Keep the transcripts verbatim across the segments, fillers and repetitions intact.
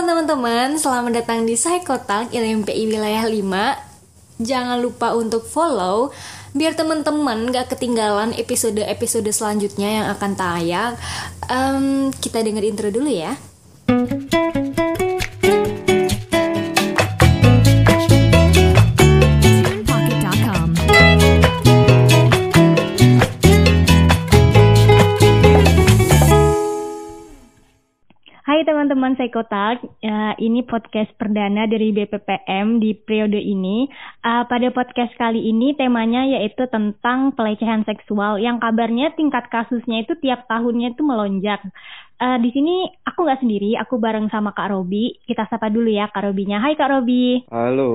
Halo teman-teman, selamat datang di Psikotalk I L M P I Wilayah lima. Jangan lupa untuk follow biar teman-teman gak ketinggalan episode-episode selanjutnya yang akan tayang. um, Kita denger intro dulu ya. Hai teman-teman Psikotalk, uh, ini podcast perdana dari B P P M di periode ini. Uh, pada podcast kali ini temanya yaitu tentang pelecehan seksual yang kabarnya tingkat kasusnya itu tiap tahunnya itu melonjak. Uh, di sini aku nggak sendiri, aku bareng sama Kak Robi. Kita sapa dulu ya Kak Robinya. Hai Kak Robi. Halo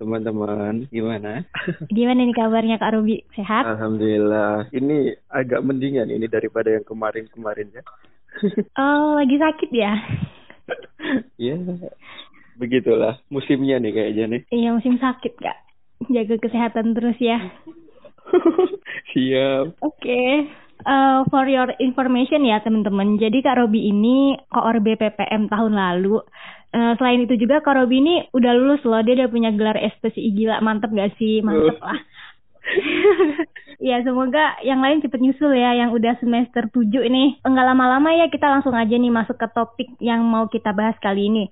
teman-teman, gimana? Gimana nih kabarnya Kak Robi? Sehat? Alhamdulillah. Ini agak mendingan ini daripada yang kemarin-kemarin ya. Oh, lagi sakit ya? Iya, begitulah musimnya nih kayaknya nih. Iya, musim sakit Kak. Jaga kesehatan terus ya. Siap. Oke. Okay. Uh, for your information ya teman-teman. Jadi Kak Robi ini koor B P P M tahun lalu. Uh, selain itu juga Kak Robi ini udah lulus loh. Dia udah punya gelar S P S I. Gila, mantep gak sih? Mantep lah. Ya, semoga yang lain cepet nyusul ya, yang udah semester tujuh ini. Enggak lama-lama ya, kita langsung aja nih masuk ke topik yang mau kita bahas kali ini.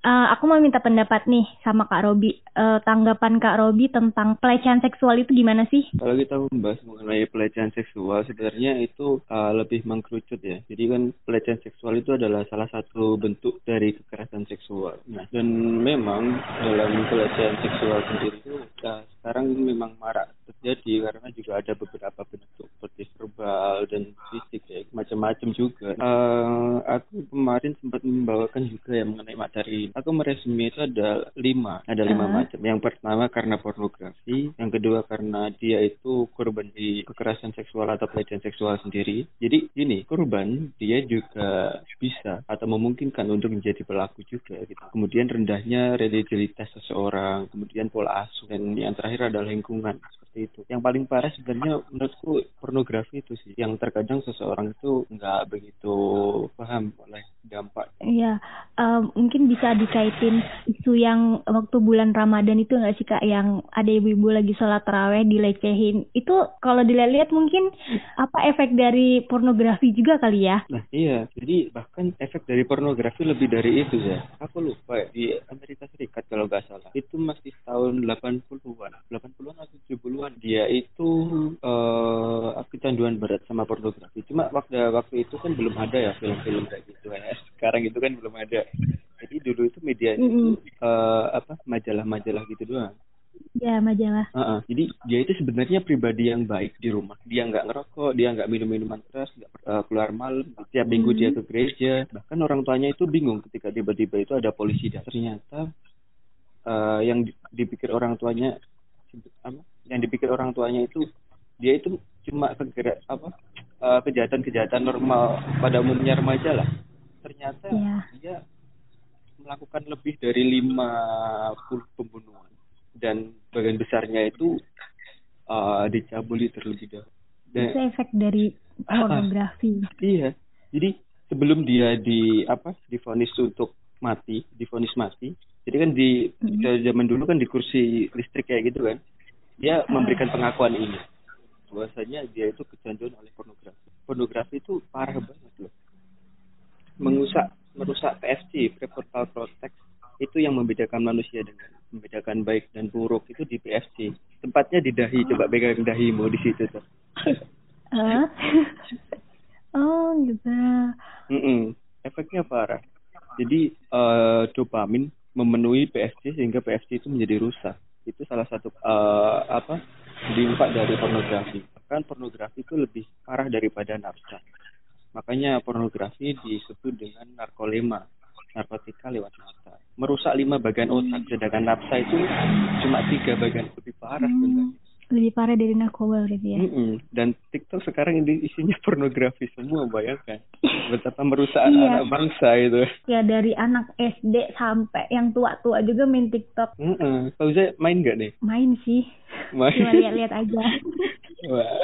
Uh, aku mau minta pendapat nih sama Kak Robi. Uh, tanggapan Kak Robi tentang pelecehan seksual itu gimana sih? Kalau kita membahas mengenai pelecehan seksual, sebenarnya itu uh, lebih mengkerucut ya. Jadi kan pelecehan seksual itu adalah salah satu bentuk dari kekerasan seksual. Nah, dan memang dalam pelecehan seksual sendiri itu uh, sekarang memang marak terjadi karena juga ada beberapa bentuk seperti verbal dan fisik ya, macam-macam juga. Uh, aku kemarin sempat membawakan juga ya mengenai materi. Aku meresumi itu ada lima, ada lima uh. macam. Yang pertama karena pornografi, yang kedua karena dia itu korban di kekerasan seksual atau pelecehan seksual sendiri. Jadi gini, korban dia juga bisa atau memungkinkan untuk menjadi pelaku juga. Gitu. Kemudian rendahnya reliabilitas seseorang, kemudian pola asuh, dan yang terakhir adalah lingkungan seperti itu. Yang paling parah sebenarnya menurutku pornografi itu sih, yang terkadang seseorang itu nggak begitu paham oleh dampak. Iya, um, mungkin bisa dikaitin isu yang waktu bulan Ramadan itu nggak sih Kak, yang ada ibu-ibu lagi sholat taraweh dilecehin itu, kalau dilihat mungkin apa efek dari pornografi juga kali ya? Nah iya, jadi bahkan efek dari pornografi lebih dari itu ya. Aku lupa ya, di Amerika Serikat kalau nggak salah itu masih tahun delapan puluhan atau tujuh puluhan dia itu uh, kecanduan berat sama pornografi. Cuma waktu waktu itu kan belum ada ya film-film kayak gitu ya, sekarang itu kan belum ada. Jadi dulu itu medianya itu uh, apa majalah-majalah gitu doang. Ya, majalah. Uh-uh. Jadi dia itu sebenarnya pribadi yang baik di rumah. Dia nggak ngerokok, dia nggak minum minuman keras, nggak uh, keluar malam. Setiap minggu mm-hmm. dia ke gereja. Bahkan orang tuanya itu bingung ketika tiba-tiba itu ada polisi datang. Ternyata uh, yang dipikir orang tuanya, yang dipikir orang tuanya itu dia itu cuma kegerak apa uh, kejahatan-kejahatan normal pada umumnya remaja lah. Ternyata ya, dia melakukan lebih dari lima puluh pembunuhan dan bagian besarnya itu uh, dicabuli terlebih dahulu. Dan, itu efek dari pornografi. Ah, iya. Jadi sebelum dia di apa divonis untuk mati, divonis mati. Jadi kan di mm-hmm. zaman dulu kan di kursi listrik kayak gitu kan. Dia memberikan pengakuan ini. Bahwasanya dia itu kecanduan oleh pornografi. Pornografi itu parah banget loh. Mengusak merusak P F C, Prefrontal Cortex, itu yang membedakan manusia dengan membedakan baik dan buruk itu di P F C. Tempatnya di dahi, coba pegang dahimu di situ tuh. Huh? Oh, gitu. Mm-mm. Efeknya parah. Jadi uh, dopamin memenuhi P F C sehingga P F C itu menjadi rusak. Itu salah satu uh, apa dampak dari pornografi. Bahkan pornografi itu lebih parah daripada nafsu. Makanya pornografi disebut dengan narkolema, narkotika lewat mata. Merusak lima bagian otak, sedangkan nafsa itu cuma tiga bagian, lebih parah sebenarnya. Lebih parah dari narkoba berarti ya. Mm-mm. Dan TikTok sekarang ini isinya pornografi semua, bayangkan betapa merusak anak bangsa itu. Ya dari anak S D sampai yang tua-tua juga main TikTok. Heeh. Fauza main nggak nih? Main sih. Main. Cuma lihat-lihat aja. Wah.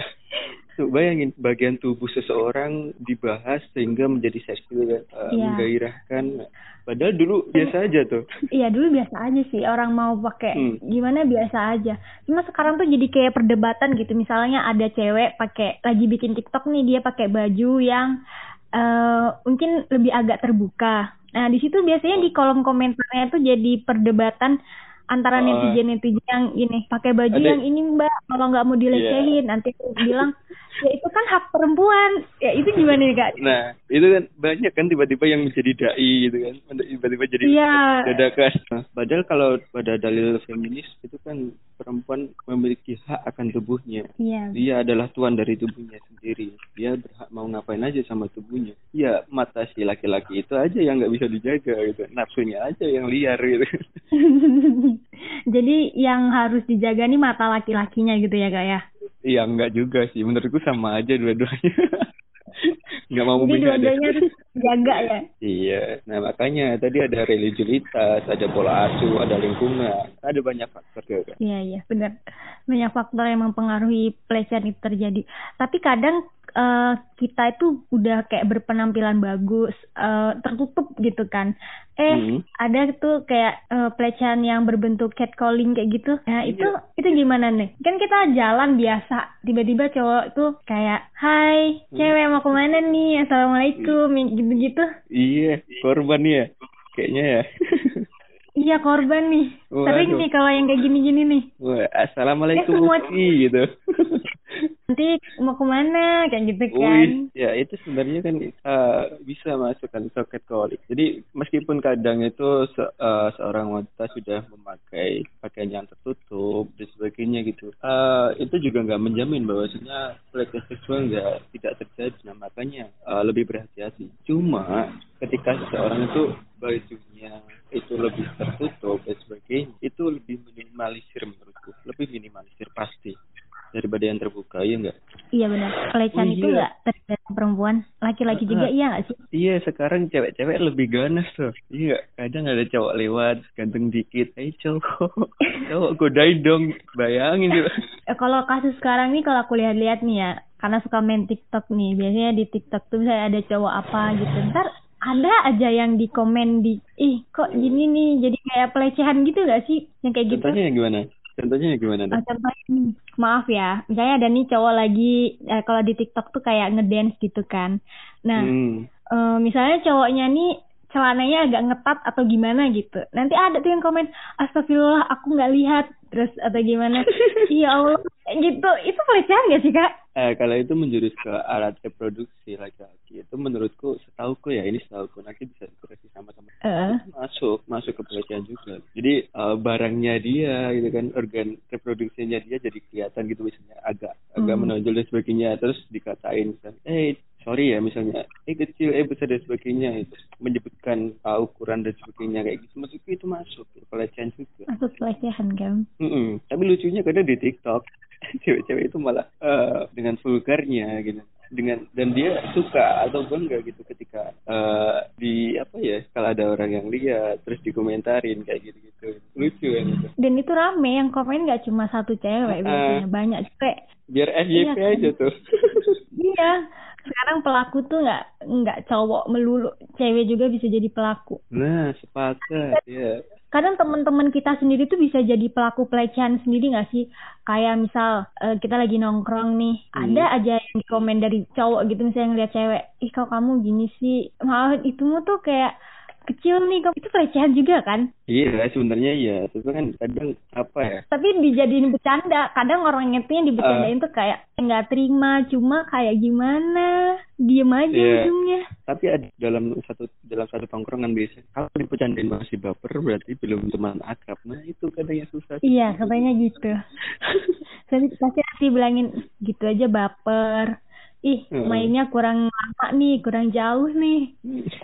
Tuh, bayangin bagian tubuh seseorang dibahas sehingga menjadi seksual, uh, yeah. menggairahkan Padahal dulu biasa aja tuh. Iya, dulu biasa aja sih. Orang mau pakai hmm. gimana biasa aja. Cuma sekarang tuh jadi kayak perdebatan gitu. Misalnya ada cewek pakai lagi bikin TikTok nih, dia pakai baju yang uh, mungkin lebih agak terbuka. Nah, di situ biasanya di kolom komentarnya tuh jadi perdebatan antara oh. netizen-netizen yang ini pakai baju ada... yang ini mbak, kalau nggak mau dilecehin yeah. nanti aku bilang ya itu kan hak perempuan, ya itu gimana ya kak? Nah itu kan banyak kan tiba-tiba yang menjadi dai gitu kan, tiba-tiba jadi yeah. dadakan. Nah, padahal kalau pada dalil feminis itu kan perempuan memiliki hak akan tubuhnya, yeah. dia adalah tuan dari tubuhnya sendiri, dia berhak mau ngapain aja sama tubuhnya. Ya mata si laki-laki itu aja yang nggak bisa dijaga gitu, nafsunya aja yang liar gitu. Jadi yang harus dijaga nih mata laki-lakinya gitu ya kak ya? Iya enggak juga sih, menurutku sama aja dua-duanya. Enggak mau memilih aja. Jadi dua-duanya harus jaga ya? Iya, nah makanya tadi ada religiulitas, ada pola asuh, ada lingkungan, ada banyak faktor juga. Iya iya benar, banyak faktor yang mempengaruhi pelecehan itu terjadi. Tapi kadang uh, kita itu udah kayak berpenampilan bagus, uh, tertutup gitu kan. Eh hmm. ada tuh kayak uh, pelecehan yang berbentuk catcalling kayak gitu. Nah itu yeah. itu gimana nih? Kan kita jalan biasa, tiba-tiba cowok itu kayak, hai cewek mau kemana nih? Assalamualaikum yeah. gitu-gitu. Iya korban ya, kayaknya ya. Iya korban nih. Waduh. Sering nih kalau yang kayak gini-gini nih. Wah, assalamualaikum ya, semua... gitu. Nanti mau kemana kayak gitu kan? Uin, ya itu sebenarnya kan uh, bisa masukkan soket kolik. Jadi meskipun kadang itu se- uh, seorang wanita sudah memakai pakaian yang tertutup dan sebagainya gitu, uh, itu juga nggak menjamin bahwasanya pelecehan seksual nggak tidak terjadi. Nah makanya uh, lebih berhati-hati. Cuma ketika seseorang itu bajunya itu lebih tertutup dan sebagainya, itu lebih minimalisir menurutku, lebih minimalisir pasti. Daripada yang terbuka, iya nggak? Iya benar, pelecehan oh, iya. itu nggak terjadi perempuan, laki-laki uh, juga iya nggak sih? Iya, sekarang cewek-cewek lebih ganas tuh, iya nggak? Kadang ada cowok lewat, ganteng dikit, eh cowok, cowok godain dong, bayangin tuh. Kalau kasus sekarang nih, kalau aku lihat-lihat nih ya, karena suka main TikTok nih, biasanya di TikTok tuh misalnya ada cowok apa gitu, ntar ada aja yang di komen di, ih kok gini nih, jadi kayak pelecehan gitu nggak sih? Yang kayak gitu. Contohnya gimana? Contohnya gimana? Oh, contohnya, maaf ya, misalnya ada nih cowok lagi, eh, kalau di TikTok tuh kayak ngedance gitu kan. Nah, hmm. eh, misalnya cowoknya nih celananya agak ngetat atau gimana gitu. Nanti ada tuh yang komen, astagfirullah aku nggak lihat, terus atau gimana. Ya Allah, gitu. Itu pelecehan nggak sih kak? Eh, kalau itu menjurus ke alat reproduksi laki-laki, itu menurutku setauku ya, ini setauku, nanti bisa dikoreksi sama-sama. Uh. Masuk, masuk ke pelecehan juga. Jadi uh, barangnya dia, gitu kan, organ reproduksinya dia jadi kelihatan gitu, misalnya agak hmm. agak menonjol dan sebagainya, terus dikatain, misalnya, eh sorry ya misalnya, eh kecil, eh besar dan sebagainya, itu menyebutkan uh, ukuran dan sebagainya kayak gitu, maksudku itu masuk ke pelecehan juga. Masuk pelecehan kan? Mm-mm. Tapi lucunya kadang di TikTok cewek-cewek itu malah uh, dengan vulgarnya gitu, dengan dan dia suka atau bangga gitu ketika uh, di apa ya kalau ada orang yang lihat terus dikomentarin kayak gitu-gitu, lucu kan gitu. Dan itu rame yang komen, nggak cuma satu cewek, uh, biasanya banyak cewek. Biar F Y P iya, kan? Aja tuh. Iya. Sekarang pelaku tuh nggak nggak cowok melulu, cewek juga bisa jadi pelaku. Nah, sepakat ya. Yeah. Kadang teman-teman kita sendiri tuh bisa jadi pelaku pelecehan sendiri nggak sih? Kayak misal uh, kita lagi nongkrong nih, hmm. ada aja yang komen dari cowok gitu misalnya ngeliat cewek, ih kok kamu gini sih, maaf itumu tuh kayak kecil nih, itu pelecehan juga kan? Iya sebenarnya iya, tapi kan kadang apa ya? Tapi dijadiin bercanda, kadang orang ngertinya dibercandain uh, tuh kayak nggak terima, cuma kayak gimana, diem aja yeah. ujungnya. Tapi ada dalam satu dalam satu tongkrongan biasanya, kalau dibercandain masih baper berarti belum teman akrab, nah itu katanya susah. Iya katanya gitu. Jadi pasti nanti bilangin gitu aja baper. Ih, mainnya kurang lama nih, kurang jauh nih.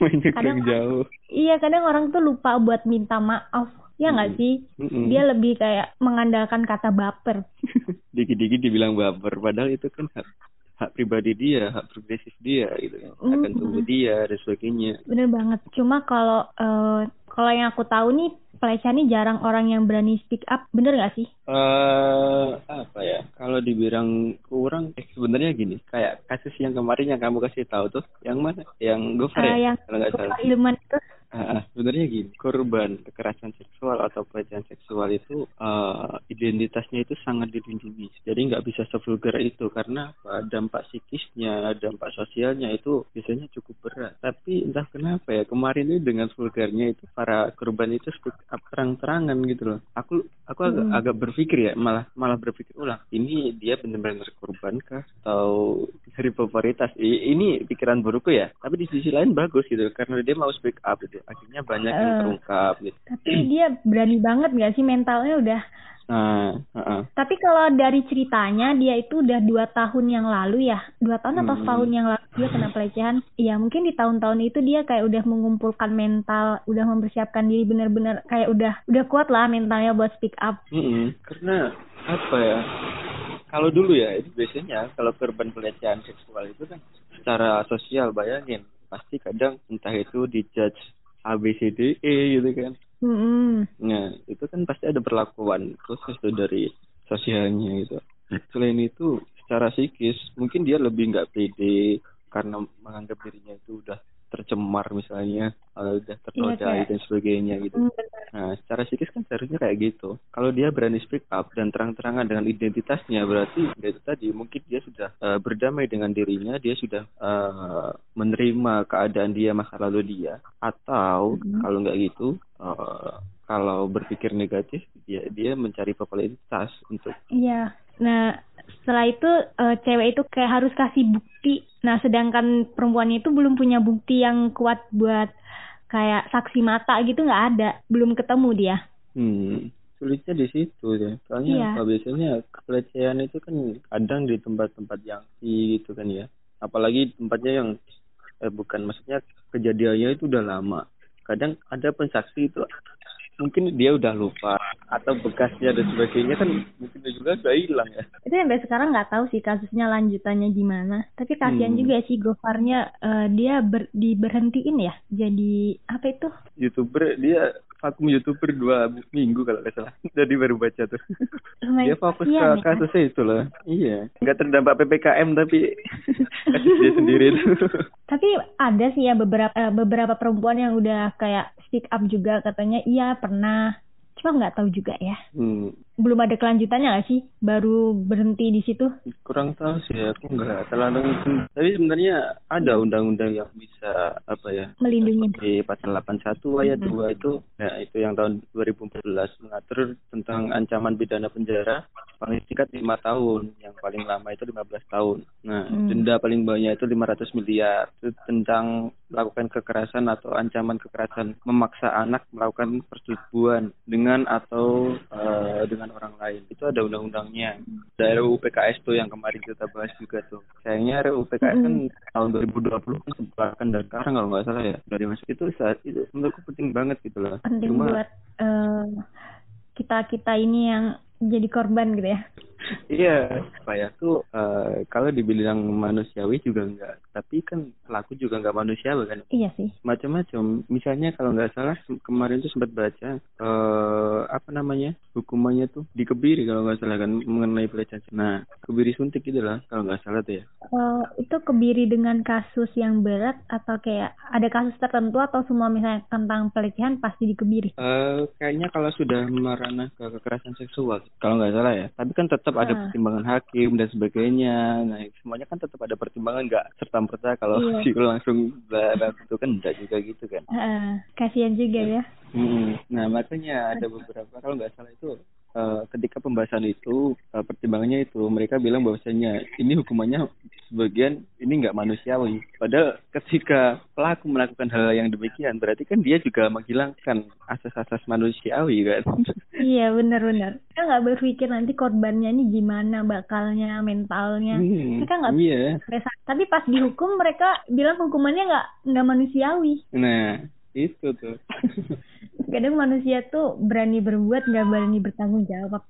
Mainnya kurang kadang, jauh. Iya, kadang orang tuh lupa buat minta maaf. Ya nggak hmm. sih? Hmm. Dia lebih kayak mengandalkan kata baper. Dikit-dikit dibilang baper, padahal itu kan hak, hak pribadi dia, hak progresif dia, gitu. Hmm. Akan tumbuh dia, dan sebagainya. Bener banget. Cuma kalau... Uh, Kalau yang aku tahu nih, pelecehan ini jarang orang yang berani speak up, bener nggak sih? Eh uh, apa ya? Kalau dibilang kurang, eh, sebenarnya gini, kayak kasus yang kemarin yang kamu kasih tahu tuh, yang mana? Yang Gofar uh, ya? Yang Gofar Ilman itu. Uh, sebenarnya gini, korban kekerasan seksual atau pelecehan seksual itu uh, identitasnya itu sangat dilindungi. Jadi nggak bisa sevulgar itu, karena uh, dampak psikisnya, dampak sosialnya itu biasanya cukup berat. Tapi entah kenapa ya, kemarin ini dengan vulgarnya itu para korban itu terang-terangan gitu loh. Aku aku agak, hmm. agak berpikir ya, malah malah berpikir ulang, ini dia benar-benar korban kah atau dari popularitas? Ini pikiran burukku ya. Tapi di sisi lain bagus gitu, karena dia mau speak up gitu. Akhirnya banyak yang terungkap gitu. Tapi dia berani banget gak sih, mentalnya udah uh, uh, uh. Tapi kalau dari ceritanya, dia itu udah dua tahun yang lalu ya, dua tahun hmm. atau setahun yang lalu dia kena pelecehan. Ya mungkin di tahun-tahun itu dia kayak udah mengumpulkan mental, udah mempersiapkan diri benar-benar, kayak udah udah kuat lah mentalnya buat speak up. Mm-mm. Karena apa ya, kalau dulu ya itu biasanya kalau korban pelecehan seksual itu kan secara sosial, bayangin pasti kadang entah itu dijudge A B C D E gitu kan. Mm-hmm. Nah itu kan pasti ada perlakuan khusus tuh dari sosialnya gitu. Selain itu secara psikis mungkin dia lebih nggak pede karena menganggap dirinya itu udah tercemar misalnya, atau udah ternodai, iya, dan sebagainya gitu. Nah secara psikis kan seharusnya kayak gitu. Kalau dia berani speak up dan terang-terangan dengan identitasnya, berarti dari tadi mungkin dia sudah uh, berdamai dengan dirinya, dia sudah uh, menerima keadaan dia, masa lalu dia. Atau mm-hmm. kalau nggak gitu, uh, kalau berpikir negatif, dia dia mencari popularitas untuk. Iya. Nah setelah itu uh, cewek itu kayak harus kasih bukti. Nah sedangkan perempuannya itu belum punya bukti yang kuat buat kayak saksi mata gitu, nggak ada, belum ketemu dia. Hmm. Sulitnya di situ ya, soalnya iya. Apa, biasanya pelecehan itu kan kadang di tempat-tempat yang gitu kan ya, apalagi tempatnya yang eh, bukan, maksudnya kejadiannya itu udah lama. Kadang ada pensaksi itu mungkin dia udah lupa atau bekasnya dan sebagainya kan mungkin juga udah hilang ya. Itu sampai sekarang nggak tahu sih kasusnya lanjutannya gimana. Tapi kasihan hmm. juga sih Gofarnya, uh, dia ber, diberhentiin ya. Jadi apa itu? YouTuber, dia vakum YouTuber dua minggu kalau nggak salah. Jadi baru baca tuh. Lumayan, dia fokus ke ya, kasusnya itu loh. Iya. Nggak terdampak P P K M tapi kasus dia sendiri tuh. Tapi ada sih ya beberapa uh, beberapa perempuan yang udah kayak speak up juga, katanya iya pernah, cuma nggak tahu juga ya. Hmm. Belum ada kelanjutannya nggak sih, baru berhenti di situ? Kurang tahu sih, aku nggak terlalu. Tapi sebenarnya ada undang-undang yang bisa apa ya? Melindungi. Di pasal delapan puluh satu ayat hmm. dua itu, nah itu yang tahun dua ribu empat belas mengatur tentang ancaman pidana penjara paling singkat lima tahun, yang paling lama itu lima belas tahun. Nah, hmm. denda paling banyak itu lima ratus miliar. Itu tentang melakukan kekerasan atau ancaman kekerasan, memaksa anak melakukan persetubuhan dengan atau uh, dengan orang lain. Itu ada undang-undangnya. Ada R U U P K S tuh yang kemarin kita bahas juga tuh. Sayangnya R U U P K S hmm. kan tahun dua ribu dua puluh kan sebelahkan dan sekarang kalau nggak salah ya. Dari masuk itu saat itu menurutku penting banget gitu loh. Penting. Cuma, buat uh, kita-kita ini yang jadi korban gitu ya. Iya, saya tuh uh, kalau dibilang manusiawi juga enggak, tapi kan pelaku juga enggak manusiawi kan. Iya sih. Macam-macam. Misalnya kalau enggak salah kemarin tuh sempat baca uh, apa namanya? hukumannya tuh di kebiri kalau enggak salah kan, mengenai pelecehan. Nah, kebiri suntik gitu lah kalau enggak salah tuh ya. Uh, itu kebiri dengan kasus yang berat atau kayak ada kasus tertentu, atau semua misalnya tentang pelecehan pasti di kebiri? Uh, kayaknya kalau sudah meranah ke kekerasan seksual kalau enggak salah ya. Tapi kan tetap ada pertimbangan hakim dan sebagainya. Nah, semuanya kan tetap ada pertimbangan, nggak serta-merta kalau iya. sih langsung berat itu kan nggak juga gitu kan. Uh, kasihan juga ya. Hmm. Nah, makanya ada beberapa kalau nggak salah itu uh, ketika pembahasan itu uh, pertimbangannya itu mereka bilang bahwasanya ini hukumannya sebagian ini nggak manusiawi. Padahal ketika pelaku melakukan hal yang demikian berarti kan dia juga menghilangkan asas-asas manusiawi kan. Iya benar-benar. Kita nggak berpikir nanti korbannya ini gimana bakalnya, mentalnya. Hmm, mereka nggak. Iya. Tapi pas dihukum mereka bilang hukumannya nggak nggak manusiawi. Nah itu tuh. Kadang manusia tuh berani berbuat, nggak berani bertanggung jawab.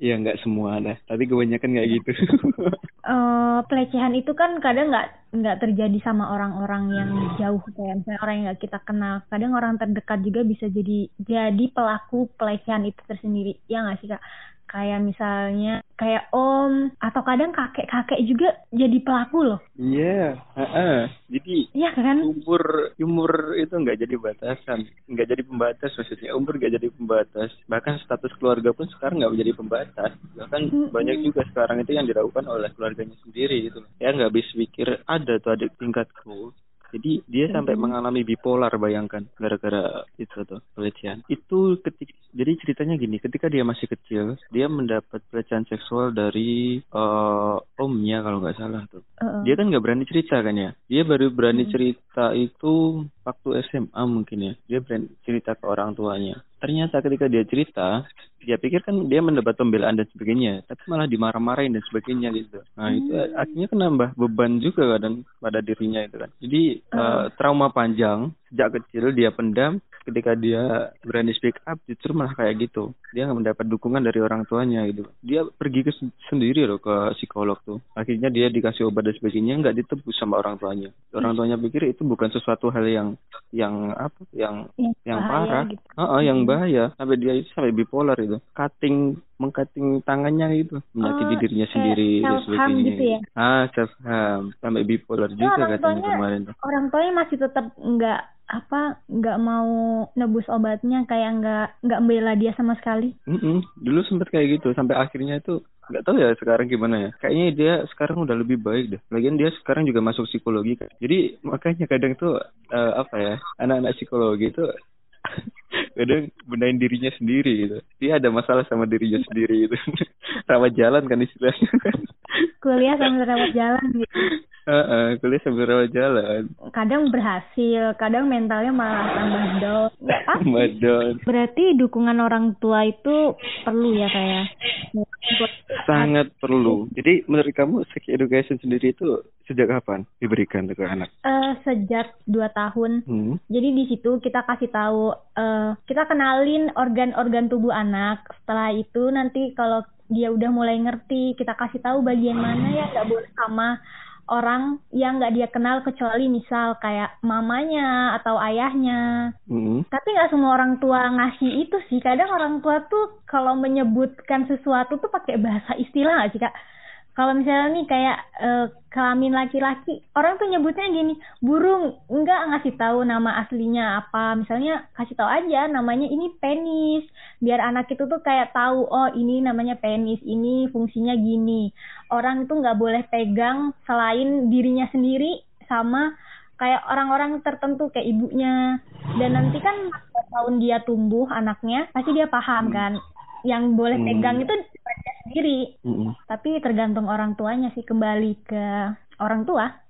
Iya nggak semua lah, tapi kebanyakan nggak gitu. Uh, pelecehan itu kan kadang nggak nggak terjadi sama orang-orang yang jauh, kayak misalnya orang yang nggak kita kenal. Kadang orang terdekat juga bisa jadi jadi pelaku pelecehan itu tersendiri, ya nggak sih kak? Kayak misalnya, kayak om, atau kadang kakek-kakek juga jadi pelaku loh. Iya, yeah, uh-uh. Jadi yeah, kan? umur umur itu nggak jadi batasan. Nggak jadi pembatas maksudnya, umur nggak jadi pembatas. Bahkan status keluarga pun sekarang nggak menjadi pembatas. Bahkan mm-hmm. banyak juga sekarang itu yang dilakukan oleh keluarganya sendiri gitu. Ya nggak habis pikir, ada tuh adik tingkatku. Jadi dia sampai mengalami bipolar, bayangkan, gara-gara itu tuh pelecehan. Itu ketika, jadi ceritanya gini, ketika dia masih kecil, dia mendapat pelecehan seksual dari uh, omnya kalau nggak salah tuh. Uh-uh. Dia kan nggak berani cerita kan ya. Dia baru berani uh-huh. cerita itu waktu S M A mungkin ya. Dia berani cerita ke orang tuanya. Ternyata ketika dia cerita, dia pikir kan dia mendapat pembelaan dan sebagainya, tapi malah dimarah-marahin dan sebagainya gitu. Nah itu hmm. akhirnya menambah beban juga kadang pada dirinya itu kan. Jadi hmm. uh, trauma panjang sejak kecil dia pendam, ketika dia berani speak up justru malah kayak gitu. Dia nggak mendapat dukungan dari orang tuanya gitu. Dia pergi ke sendiri loh ke psikolog tuh. Akhirnya dia dikasih obat dan sebagainya, nggak ditebus sama orang tuanya. Orang hmm. tuanya pikir itu bukan sesuatu hal yang yang apa? Yang ya, yang parah. Gitu. Uh-uh, yang bahaya, sampai dia itu sampai bipolar itu, cutting mengkating tangannya gitu, menyakiti oh, dirinya sendiri self harm gitu ya. Ah, self harm sampai bipolar itu juga katanya kemarin tuh. Orang tuanya masih tetap nggak apa nggak mau nebus obatnya, kayak nggak nggak membela dia sama sekali. Mm-mm. Dulu sempet kayak gitu, sampai akhirnya itu nggak tahu ya sekarang gimana ya. Kayaknya dia sekarang udah lebih baik deh. Lagian dia sekarang juga masuk psikologi kan. Jadi makanya kadang tuh uh, apa ya, anak-anak psikologi itu kadang benahin dirinya sendiri gitu. Dia ada masalah sama dirinya sendiri gitu. Rawat jalan kan istilahnya kan. Kuliah sambil rawat jalan gitu. Uh-uh, kuliah sambil rawat jalan. Kadang berhasil, kadang mentalnya malah tambah down. Nggak apa-apa. Berarti dukungan orang tua itu perlu ya kayak? Sangat perlu. Jadi menurut kamu sex education sendiri itu sejak kapan diberikan ke anak? Uh, sejak dua tahun. Hmm. Jadi di situ kita kasih tahu, uh, kita kenalin organ-organ tubuh anak. Setelah itu nanti kalau dia udah mulai ngerti, kita kasih tahu bagian mana ya nggak boleh sama orang yang nggak dia kenal, kecuali misal kayak mamanya atau ayahnya. Mm-hmm. Tapi nggak semua orang tua ngasih itu sih. Kadang orang tua tuh kalau menyebutkan sesuatu tuh pakai bahasa istilah nggak sih Kak? Kalau misalnya nih kayak uh, kelamin laki-laki, orang tuh nyebutnya gini, burung, enggak ngasih tahu nama aslinya apa. Misalnya kasih tahu aja namanya ini penis, biar anak itu tuh kayak tahu, oh ini namanya penis, ini fungsinya gini. Orang itu nggak boleh pegang selain dirinya sendiri sama kayak orang-orang tertentu kayak ibunya. Dan nanti kan tahun dia tumbuh anaknya, pasti dia paham kan. Yang boleh pegang hmm. itu mereka sendiri, hmm. tapi tergantung orang tuanya sih, kembali ke orang tua.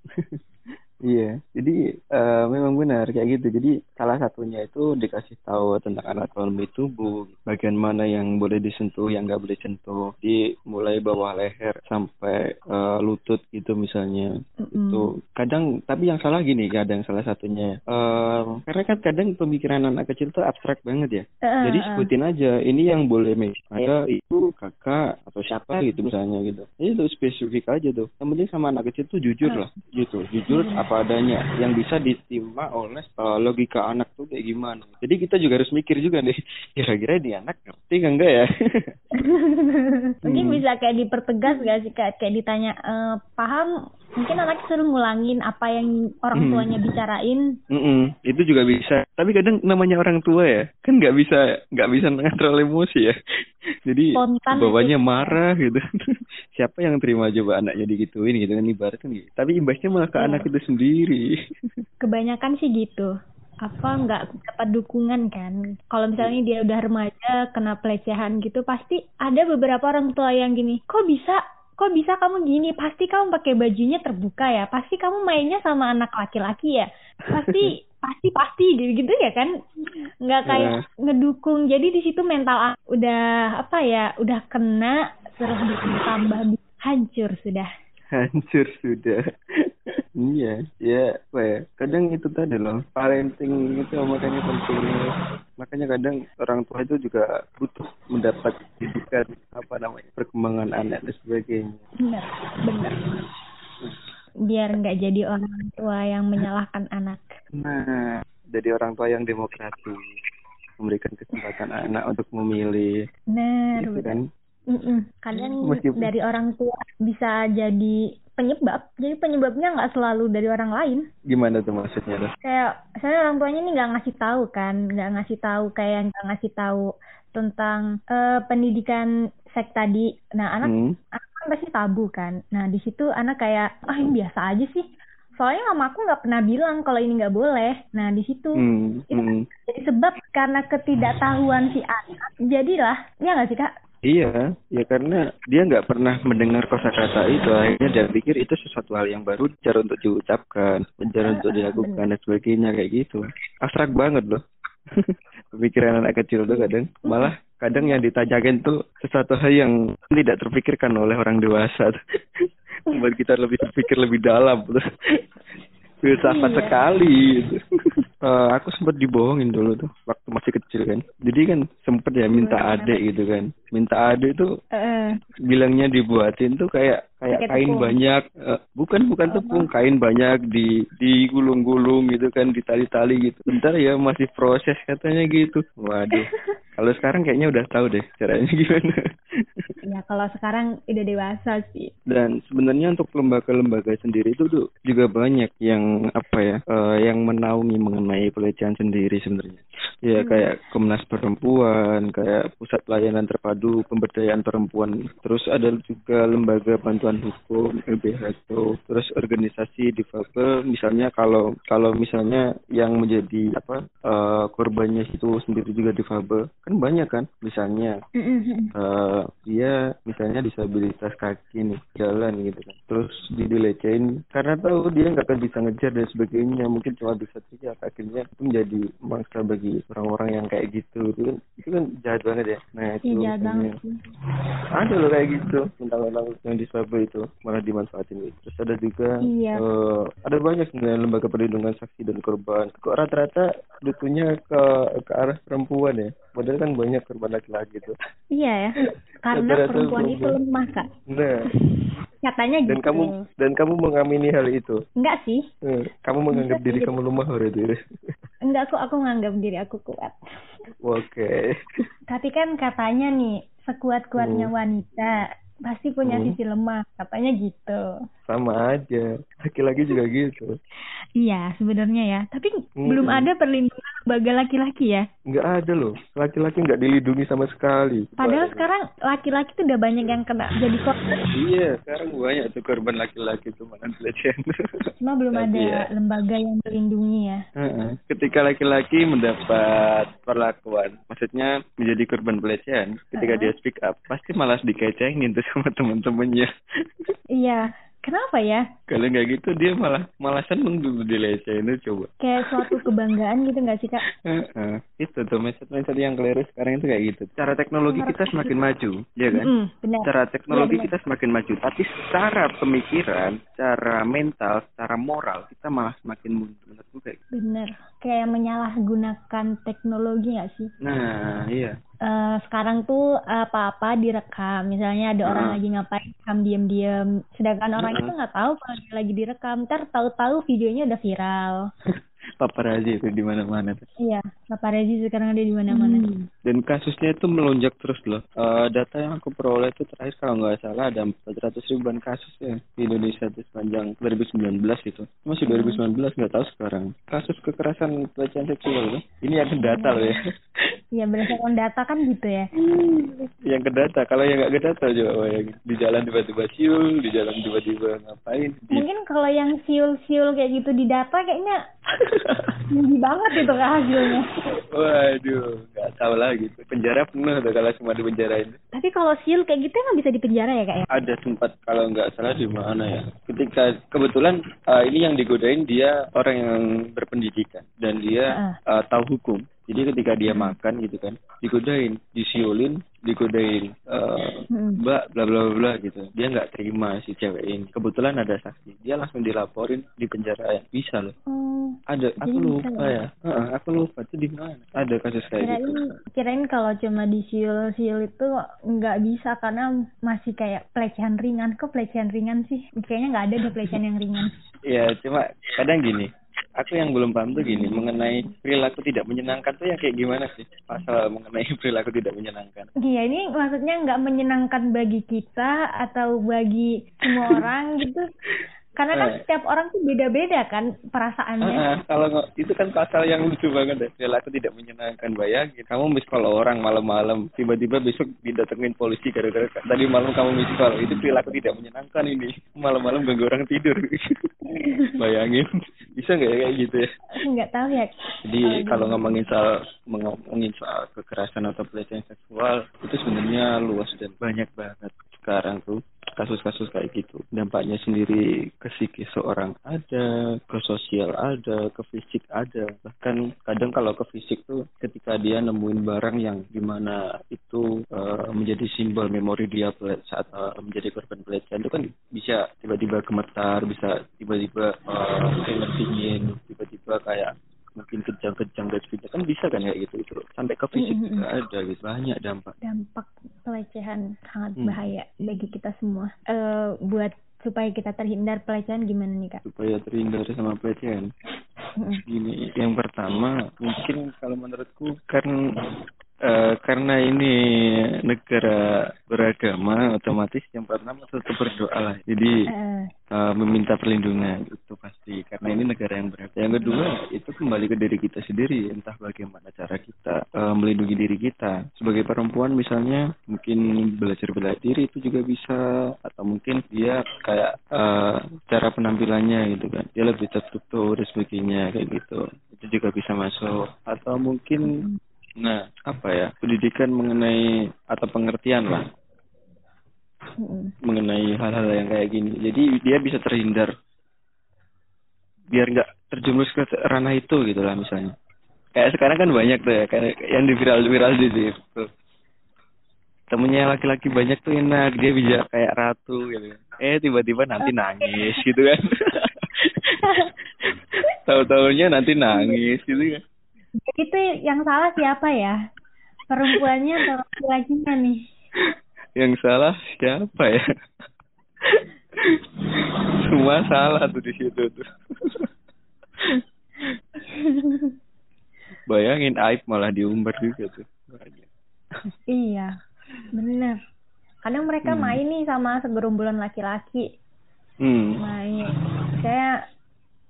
Iya, jadi uh, memang benar kayak gitu. Jadi salah satunya itu dikasih tahu tentang anatomi tubuh, bagian mana yang boleh disentuh, yang nggak boleh sentuh. Di mulai bawah leher sampai uh, lutut gitu misalnya. Mm-hmm. Itu kadang, tapi yang salah gini, kadang salah satunya. Uh, karena kan kadang pemikiran anak kecil tuh abstrak banget ya. Uh, jadi sebutin aja, ini yang boleh meja, ada ibu, kakak, atau siapa gitu misalnya gitu. Jadi itu spesifik aja tuh. Yang penting sama anak kecil tuh jujur lah, gitu, jujur. Uh. apa adanya yang bisa diterima oleh uh, logika anak tuh kayak gimana. Jadi kita juga harus mikir juga nih, kira-kira ini anak ngerti kan enggak ya? Mungkin hmm. bisa kayak dipertegas gak sih Kak? Kayak ditanya, e, paham? Mungkin anak suruh ngulangin apa yang orang tuanya hmm. bicarain. Mm-mm. Itu juga bisa. Tapi kadang namanya orang tua ya, kan nggak bisa nggak bisa mengontrol emosi ya. Jadi spontan bawanya gitu. Marah gitu. Siapa yang terima coba anaknya digituin gitu kan, ibaratnya gitu. Tapi imbasnya malah ke yeah. anak itu sendiri. Kebanyakan sih gitu. Apa nggak dapat dukungan kan? Kalau misalnya dia udah remaja kena pelecehan gitu, pasti ada beberapa orang tua yang gini, kok bisa? Kok bisa kamu gini? Pasti kamu pakai bajunya terbuka ya? Pasti kamu mainnya sama anak laki-laki ya? Pasti, pasti, pasti gitu ya kan? Nggak kayak yeah. ngedukung. Jadi di situ mental udah apa ya? Udah kena, terus ditambah hancur sudah. Hancur sudah. Iya, ya, apa ya? Kadang itu tadi loh, parenting itu makanya penting. Makanya kadang orang tua itu juga butuh mendapat pendidikan apa namanya perkembangan anak dan sebagainya. Benar, benar. Biar nggak jadi orang tua yang menyalahkan anak. Nah, jadi orang tua yang demokratis, memberikan kesempatan anak untuk memilih. Benar, gitu kan? Mm-mm. Kadang meskipun dari orang tua bisa jadi penyebab. Jadi penyebabnya nggak selalu dari orang lain. Gimana tuh maksudnya? Kayak saya orang tuanya ini nggak ngasih tahu kan, nggak ngasih tahu kayak nggak ngasih tahu tentang uh, pendidikan seks tadi. Nah anak, hmm. anak kan pasti tabu kan. Nah di situ anak kayak ah ini biasa aja sih. Soalnya mama aku nggak pernah bilang kalau ini nggak boleh. Nah di situ hmm. itu hmm. jadi sebab karena ketidaktahuan si anak. Jadilah, ya nggak sih kak? Iya, ya karena dia nggak pernah mendengar kosakata itu, akhirnya dia pikir itu sesuatu hal yang baru, cara untuk diucapkan, cara untuk dilakukan dan sebagainya kayak gitu. Abstrak banget loh, pemikiran anak kecil tuh kadang, malah kadang yang ditanyakan tuh sesuatu hal yang tidak terpikirkan oleh orang dewasa, membuat kita lebih berpikir lebih dalam, filsafat sekali. Uh, aku sempat dibohongin dulu tuh waktu masih kecil kan. Jadi kan sempat ya minta adek gitu kan. Minta adek tuh uh, bilangnya dibuatin tuh kayak kayak kain tepung banyak. Uh, bukan bukan oh, tepung, kain banyak di digulung-gulung gitu kan, ditali-tali gitu. Bentar ya masih proses katanya gitu. Waduh. Kalau sekarang kayaknya udah tahu deh caranya gimana. Ya kalau sekarang udah dewasa sih. Dan sebenarnya untuk lembaga-lembaga sendiri itu tuh juga banyak yang apa ya, uh, yang menaungi mengenai pelecehan sendiri sebenarnya. Ya hmm. kayak Komnas Perempuan, kayak Pusat Pelayanan Terpadu Pemberdayaan Perempuan. Terus ada juga lembaga bantuan hukum L B H itu. Terus organisasi difabel. Misalnya kalau kalau misalnya yang menjadi apa uh, korbannya itu sendiri juga difabel, kan banyak kan. Misalnya uh, dia misalnya disabilitas kaki nih, jalan gitu kan, terus dilecehin karena tahu dia nggak akan bisa ngejar dan sebagainya, mungkin cuma bisa teriak, akhirnya itu menjadi mangsa bagi orang-orang yang kayak gitu. Itu kan, itu kan jahat banget ya. Nah itu ya, ada loh kayak gitu, mentang-mentang yang disabilitas itu malah dimanfaatin gitu. Terus ada juga iya. uh, ada banyak sebenarnya lembaga perlindungan saksi dan korban, kok rata-rata dutunya ke ke arah perempuan ya, padahal kan banyak korban laki-laki gitu. Iya ya, karena rata-rata perempuan itu lemah kak. Nah katanya gitu. Dan kamu dan kamu mengamini hal itu? Enggak sih. Kamu menganggap enggak diri gitu. Kamu lemah berarti? Enggak kok, aku menganggap diri aku kuat. Oke. Okay. Tapi kan katanya nih, sekuat-kuatnya hmm. wanita pasti punya hmm. sisi lemah, katanya gitu. Sama aja, laki-laki juga gitu. Iya, sebenarnya ya. Tapi hmm. belum ada perlindungan lembaga laki-laki ya? Nggak ada loh, laki-laki nggak dilindungi sama sekali. Padahal Baik. sekarang laki-laki tuh udah banyak yang kena jadi korban. Iya, sekarang banyak tuh korban laki-laki tuh makan pelecehan. Cuma belum Tapi ada ya. lembaga yang melindungi ya. Uh-uh. Ketika laki-laki mendapat perlakuan, maksudnya menjadi korban pelecehan, ketika uh-huh. dia speak up, pasti malah dikecengin tuh sama teman-temannya. Iya, kenapa ya? Kalau nggak gitu dia malah malasan menggugur dilecehin itu coba. Kayak suatu kebanggaan gitu nggak sih kak? Uh-uh. Itu tuh mindset-mindset yang keliru sekarang itu kayak gitu. Cara teknologi kita semakin maju, ya kan? Mm, benar. Cara teknologi benar, benar. kita semakin maju, tapi secara pemikiran, cara mental, secara moral kita malah semakin mundur. Menurutku kayak gitu. Bener, kayak menyalahgunakan teknologi nggak sih? Nah, iya. Uh, sekarang tuh apa-apa direkam, misalnya ada uh. orang lagi ngapain rekam diam-diam, sedangkan orang uh. itu nggak tahu kalau dia lagi direkam, ntar tahu-tahu videonya udah viral. Paparazzi itu di mana-mana tuh. Iya, paparazzi sekarang ada di mana-mana. Hmm. Dan kasusnya itu melonjak terus loh. Uh, data yang aku peroleh itu terakhir kalau nggak salah ada empat ratus ribuan kasus ya di Indonesia itu sepanjang dua ribu sembilan belas gitu. Masih dua ribu sembilan belas nggak tahu sekarang. Kasus kekerasan pelecehan seksual loh. Ini yang ke data loh ya. Iya, berdasarkan data kan gitu ya. Hmm. Yang ke data, kalau yang nggak ke data coba ya. Di jalan tiba-tiba siul, di jalan tiba-tiba ngapain? Di... Mungkin kalau yang siul-siul kayak gitu di data kayaknya tinggi banget itu kak hasilnya. Waduh, nggak tahu lagi. Penjara penuh tuh kalau cuma di penjara ini. Tapi kalau siul kayak gitu emang bisa dipenjara ya kak ya? Ada tempat kalau nggak salah di mana ya. Ketika kebetulan uh, ini yang digodain dia orang yang berpendidikan dan dia uh. Uh, tahu hukum. Jadi ketika dia makan gitu kan, digodain, disiulin, digodain, uh, mbak bla bla bla gitu. Dia nggak terima si cewek ini. Kebetulan ada saksi, dia langsung dilaporin di penjara. Ya. Bisa loh. Hmm, ada, aku lupa ya. ya. Uh, aku lupa itu di mana. Ada kasus kayak kirain, gitu. Kirain kalau cuma disiul-siul itu nggak bisa karena masih kayak pelecehan ringan. Kok pelecehan ringan sih? Kayaknya nggak ada deh pelecehan yang ringan. Iya, cuma kadang gini. aku yang belum paham tuh gini, mengenai perilaku tidak menyenangkan tuh yang kayak gimana sih pasal mengenai perilaku tidak menyenangkan? Iya, ini maksudnya nggak menyenangkan bagi kita atau bagi semua orang gitu. Karena kan setiap orang tuh beda-beda kan perasaannya. Uh, uh, kalau itu kan pasal yang lucu banget deh. Perilaku tidak menyenangkan, bayangin kamu miss call orang malam-malam, tiba-tiba besok didatengin polisi gara-gara tadi malam kamu miss call. Itu perilaku tidak menyenangkan ini. Malam-malam ganggu orang tidur. Bayangin. Bisa nggak ya kayak gitu ya? Nggak tahu ya. Jadi oh, kalau gitu. ngomongin soal ngomongin soal kekerasan atau pelecehan seksual itu sebenarnya luas dan banyak banget sekarang tuh. Kasus-kasus kayak gitu, dampaknya sendiri ke psikis seorang ada, ke sosial ada, ke fisik ada. Bahkan kadang kalau ke fisik tuh ketika dia nemuin barang yang dimana itu uh, menjadi simbol memori dia saat uh, menjadi korban pelecehan itu kan bisa tiba-tiba gemetar, bisa tiba-tiba keringat dingin, tiba-tiba kayak mungkin kejang-kejang dan sebagainya, kan bisa kan ya gitu gitu sampai ke fisik mm-hmm. juga ada gitu. Banyak dampak dampak pelecehan sangat hmm. bahaya bagi kita semua. Uh, buat supaya kita terhindar pelecehan gimana nih Kak? Supaya terhindar sama pelecehan mm-hmm. gini, yang pertama mungkin kalau menurutku kan Uh, karena ini negara beragama, otomatis yang pertama tetap berdoa lah. Jadi uh, meminta perlindungan itu pasti. Karena ini negara yang beragama. Yang kedua itu kembali ke diri kita sendiri. Entah bagaimana cara kita uh, melindungi diri kita. Sebagai perempuan misalnya mungkin belajar bela diri itu juga bisa. Atau mungkin dia kayak uh, cara penampilannya gitu kan. Dia lebih tertutup dan sebagainya kayak gitu. Itu juga bisa masuk. Atau mungkin Nah, apa ya, pendidikan mengenai atau pengertian lah mm. mengenai hal-hal yang kayak gini. Jadi dia bisa terhindar biar nggak terjumus ke ranah itu gitu lah misalnya. Kayak sekarang kan banyak tuh ya, kayak yang di viral-viral gitu. Temennya laki-laki banyak tuh enak, dia bisa kayak ratu gitu. Eh tiba-tiba nanti nangis gitu kan. Tahu-taunya nanti nangis gitu kan. Itu yang salah siapa ya? Perempuannya atau laki-lakinya nih? Yang salah siapa ya? Semua salah tuh di situ tuh. Bayangin aib malah diumbar juga tuh. Iya, benar. Kadang mereka hmm. main nih sama segerombolan laki-laki. Hmm. Main. Kayak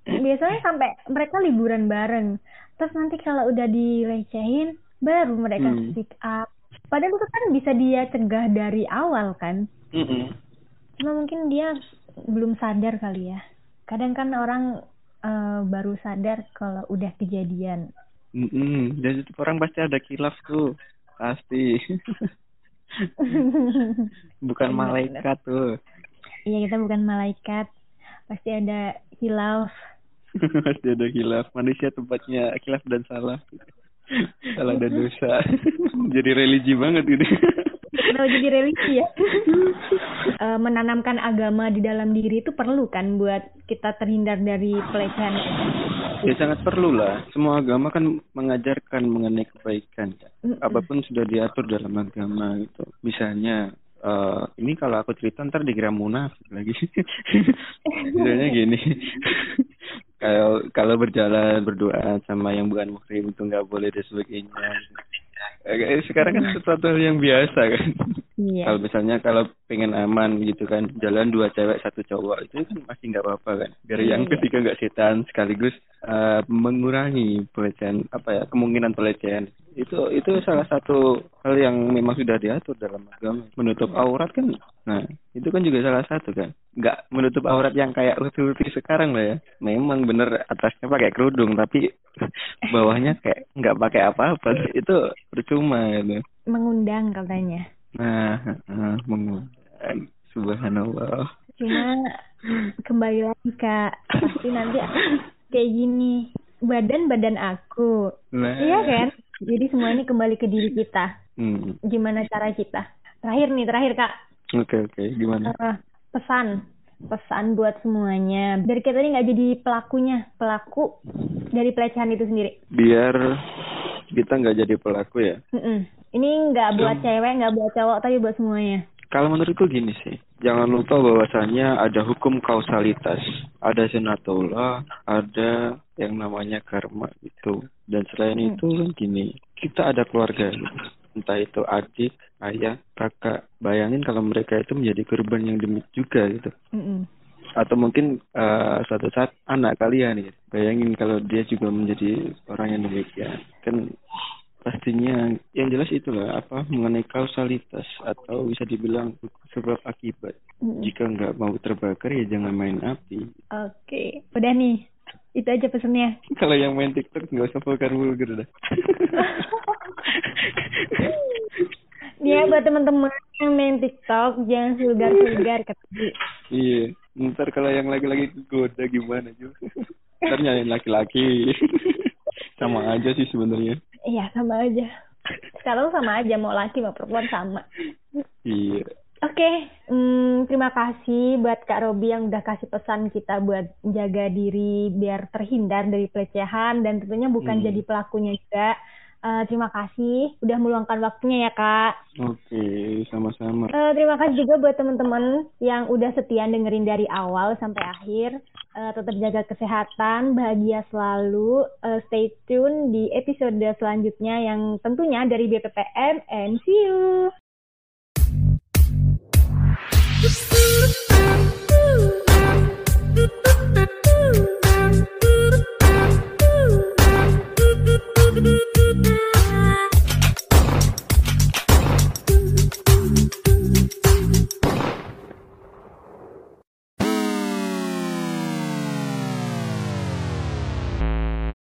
biasanya sampai mereka liburan bareng. Terus nanti kalau udah dilecehin, baru mereka hmm. speak up. Padahal itu kan bisa dia cegah dari awal kan. Mm-mm. Cuma mungkin dia belum sadar kali ya. Kadang kan orang uh, baru sadar kalau udah kejadian. Mm-mm. Dan setiap orang pasti ada kilaf tuh. Pasti. Bukan malaikat tuh. Iya, kita bukan malaikat. Pasti ada kilaf. Pasti ada khilaf. Manusia tempatnya khilaf dan salah. Salah dan dosa. Jadi religi banget ini. Kalau jadi religi ya. E, menanamkan agama di dalam diri itu perlu kan buat kita terhindar dari pelecehan. Ya sangat perlu lah. Semua agama kan mengajarkan mengenai kebaikan. Apapun sudah diatur dalam agama gitu. Misalnya Uh, ini kalau aku cerita ntar dikira munafik lagi. Misalnya gini, kalau kalau berjalan berdoa sama yang bukan muhrim itu nggak boleh dan sebagainya. Sekarang kan sesuatu yang biasa kan. Iya. Kalau misalnya kalau pengen aman gitu kan, jalan dua cewek satu cowok itu kan masih nggak apa-apa kan. Biar yang ketiga nggak setan, sekaligus uh, mengurangi pelecehan apa ya kemungkinan pelecehan. Itu itu salah satu hal yang memang sudah diatur dalam agama. Menutup aurat kan, nah itu kan juga salah satu kan. Nggak menutup aurat yang kayak rusuh-rusuh sekarang lah ya. Memang bener atasnya pakai kerudung tapi bawahnya kayak nggak pakai apa-apa. Itu percuma gitu. Mengundang katanya. Nah, nah, mengundang. Subhanallah. Cuma kembali lagi Kak, pasti nanti kayak gini, badan-badan aku, nah. Iya kan? Jadi semua ini kembali ke diri kita. hmm. Gimana cara kita? Terakhir nih, terakhir Kak. Oke, okay, oke, okay. Gimana? Uh, pesan Pesan buat semuanya biar kita ini gak jadi pelakunya, pelaku dari pelecehan itu sendiri. Biar kita gak jadi pelaku ya. Mm-mm. Ini nggak buat so, cewek, nggak buat cowok, tapi buat semuanya. Kalau menurutku gini sih, jangan lupa bahwasannya ada hukum kausalitas, ada senatullah, ada yang namanya karma gitu. Dan selain hmm. itu gini, kita ada keluarga gitu. Entah itu adik, ayah, kakak. Bayangin kalau mereka itu menjadi korban yang demik juga gitu. Hmm. Atau mungkin uh, suatu saat anak kalian gitu. Bayangin kalau dia juga menjadi orang yang demikian. Kan pastinya yang jelas itulah apa mengenai kausalitas atau bisa dibilang sebab akibat. Hmm. Jika nggak mau terbakar ya jangan main api. Oke, okay. Udah nih. Itu aja pesennya. Kalau yang main TikTok nggak usah vulgar-vulgar dah. Ya, buat teman-teman yang main TikTok jangan vulgar-vulgar ketipu. Iya, ntar kalau yang laki-laki goda gimana juga. Ntar nyalain laki-laki. Sama aja sih sebenarnya. Iya, sama aja. Sekarang sama aja, mau laki mau perempuan sama. Iya. Oke, okay. hmm, terima kasih buat Kak Robi yang udah kasih pesan kita buat jaga diri biar terhindar dari pelecehan dan tentunya bukan hmm. jadi pelakunya juga. Uh, terima kasih udah meluangkan waktunya ya Kak. Oke, okay, sama-sama. Uh, terima kasih juga buat teman-teman yang udah setia dengerin dari awal sampai akhir. Uh, tetap jaga kesehatan, bahagia selalu. Uh, stay tune di episode selanjutnya yang tentunya dari B P P M. And see you.